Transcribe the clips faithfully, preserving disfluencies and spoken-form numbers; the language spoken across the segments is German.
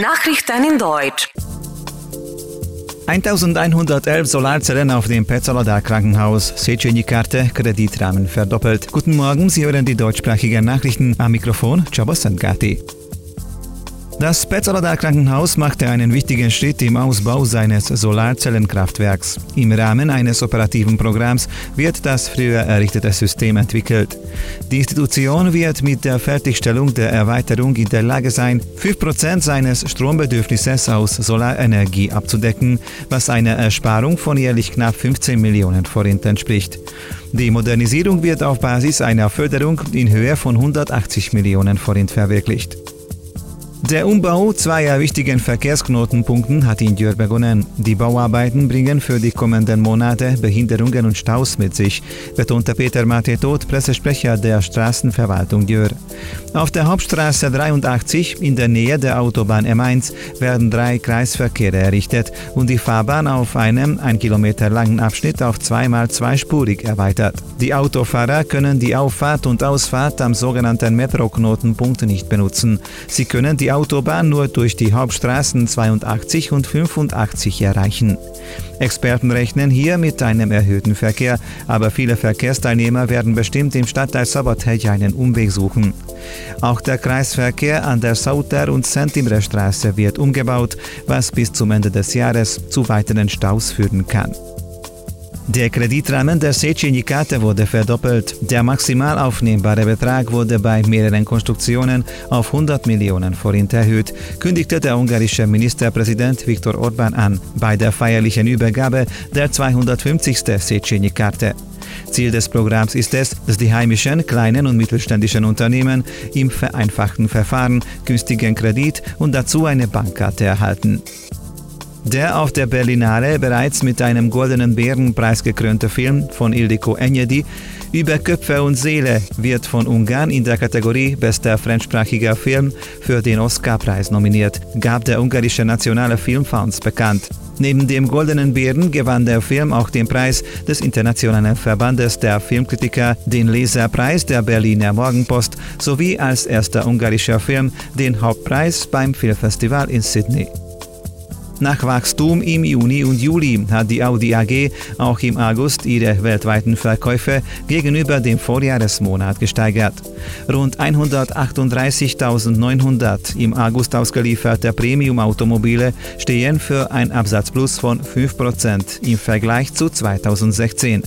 Nachrichten in Deutsch. eintausendeinhundertelf Solarzellen auf dem Petzalodar Krankenhaus, Széchenyi-Karte, Kreditrahmen verdoppelt. Guten Morgen, Sie hören die deutschsprachigen Nachrichten, am Mikrofon Chabasen Gati. Das Petzalodar Krankenhaus machte einen wichtigen Schritt im Ausbau seines Solarzellenkraftwerks. Im Rahmen eines operativen Programms wird das früher errichtete System entwickelt. Die Institution wird mit der Fertigstellung der Erweiterung in der Lage sein, fünf Prozent seines Strombedürfnisses aus Solarenergie abzudecken, was einer Ersparung von jährlich knapp fünfzehn Millionen Forint entspricht. Die Modernisierung wird auf Basis einer Förderung in Höhe von hundertachtzig Millionen Forint verwirklicht. Der Umbau zweier wichtigen Verkehrsknotenpunkten hat in Dürr begonnen. Die Bauarbeiten bringen für die kommenden Monate Behinderungen und Staus mit sich, betonte Peter Matetoth, Pressesprecher der Straßenverwaltung Dürr. Auf der Hauptstraße dreiundachtzig in der Nähe der Autobahn M eins werden drei Kreisverkehre errichtet und die Fahrbahn auf einem ein Kilometer langen Abschnitt auf zwei mal zweispurig erweitert. Die Autofahrer können die Auffahrt und Ausfahrt am sogenannten Metroknotenpunkt nicht benutzen. Sie können die Autobahn nur durch die Hauptstraßen zweiundachtzig und fünfundachtzig erreichen. Experten rechnen hier mit einem erhöhten Verkehr, aber viele Verkehrsteilnehmer werden bestimmt im Stadtteil Sabotec einen Umweg suchen. Auch der Kreisverkehr an der Sauter- und Sentimre-Straße wird umgebaut, was bis zum Ende des Jahres zu weiteren Staus führen kann. Der Kreditrahmen der Széchenyi-Karte wurde verdoppelt. Der maximal aufnehmbare Betrag wurde bei mehreren Konstruktionen auf hundert Millionen Forint erhöht, kündigte der ungarische Ministerpräsident Viktor Orbán an, bei der feierlichen Übergabe der zweihundertfünfzigsten Széchenyi-Karte. Ziel des Programms ist es, dass die heimischen, kleinen und mittelständischen Unternehmen im vereinfachten Verfahren günstigen Kredit und dazu eine Bankkarte erhalten. Der auf der Berlinale bereits mit einem goldenen Bärenpreis gekrönte Film von Ildiko Enyedi über Köpfe und Seele wird von Ungarn in der Kategorie Bester fremdsprachiger Film für den Oscarpreis nominiert, gab der ungarische Nationale Filmfonds bekannt. Neben dem goldenen Bären gewann der Film auch den Preis des Internationalen Verbandes der Filmkritiker, den Leserpreis der Berliner Morgenpost sowie als erster ungarischer Film den Hauptpreis beim Filmfestival in Sydney. Nach Wachstum im Juni und Juli hat die Audi A G auch im August ihre weltweiten Verkäufe gegenüber dem Vorjahresmonat gesteigert. Rund hundertachtunddreißigtausendneunhundert im August ausgelieferte Premium-Automobile stehen für ein Absatzplus von fünf Prozent im Vergleich zu zweitausendsechzehn.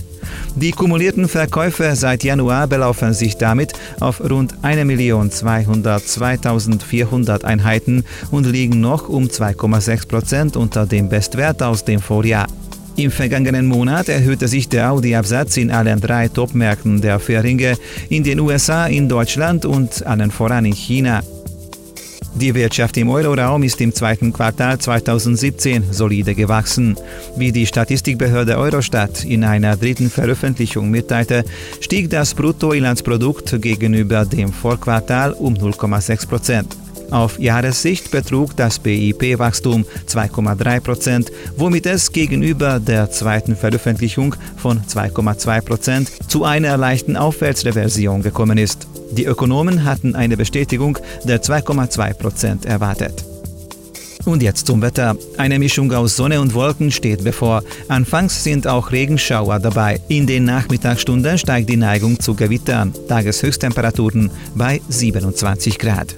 Die kumulierten Verkäufe seit Januar belaufen sich damit auf rund eine Million zweihundertzweitausendvierhundert Einheiten und liegen noch um zwei Komma sechs Prozent unter dem Bestwert aus dem Vorjahr. Im vergangenen Monat erhöhte sich der Audi-Absatz in allen drei Topmärkten der vier Ringe, in den U S A, in Deutschland und allen voran in China. Die Wirtschaft im Euroraum ist im zweiten Quartal zweitausendsiebzehn solide gewachsen. Wie die Statistikbehörde Eurostat in einer dritten Veröffentlichung mitteilte, stieg das Bruttoinlandsprodukt gegenüber dem Vorquartal um null Komma sechs Prozent. Auf Jahressicht betrug das B I P-Wachstum zwei Komma drei Prozent, womit es gegenüber der zweiten Veröffentlichung von zwei Komma zwei Prozent zu einer leichten Aufwärtsreversion gekommen ist. Die Ökonomen hatten eine Bestätigung der zwei Komma zwei Prozent erwartet. Und jetzt zum Wetter. Eine Mischung aus Sonne und Wolken steht bevor. Anfangs sind auch Regenschauer dabei. In den Nachmittagsstunden steigt die Neigung zu Gewittern. Tageshöchsttemperaturen bei siebenundzwanzig Grad.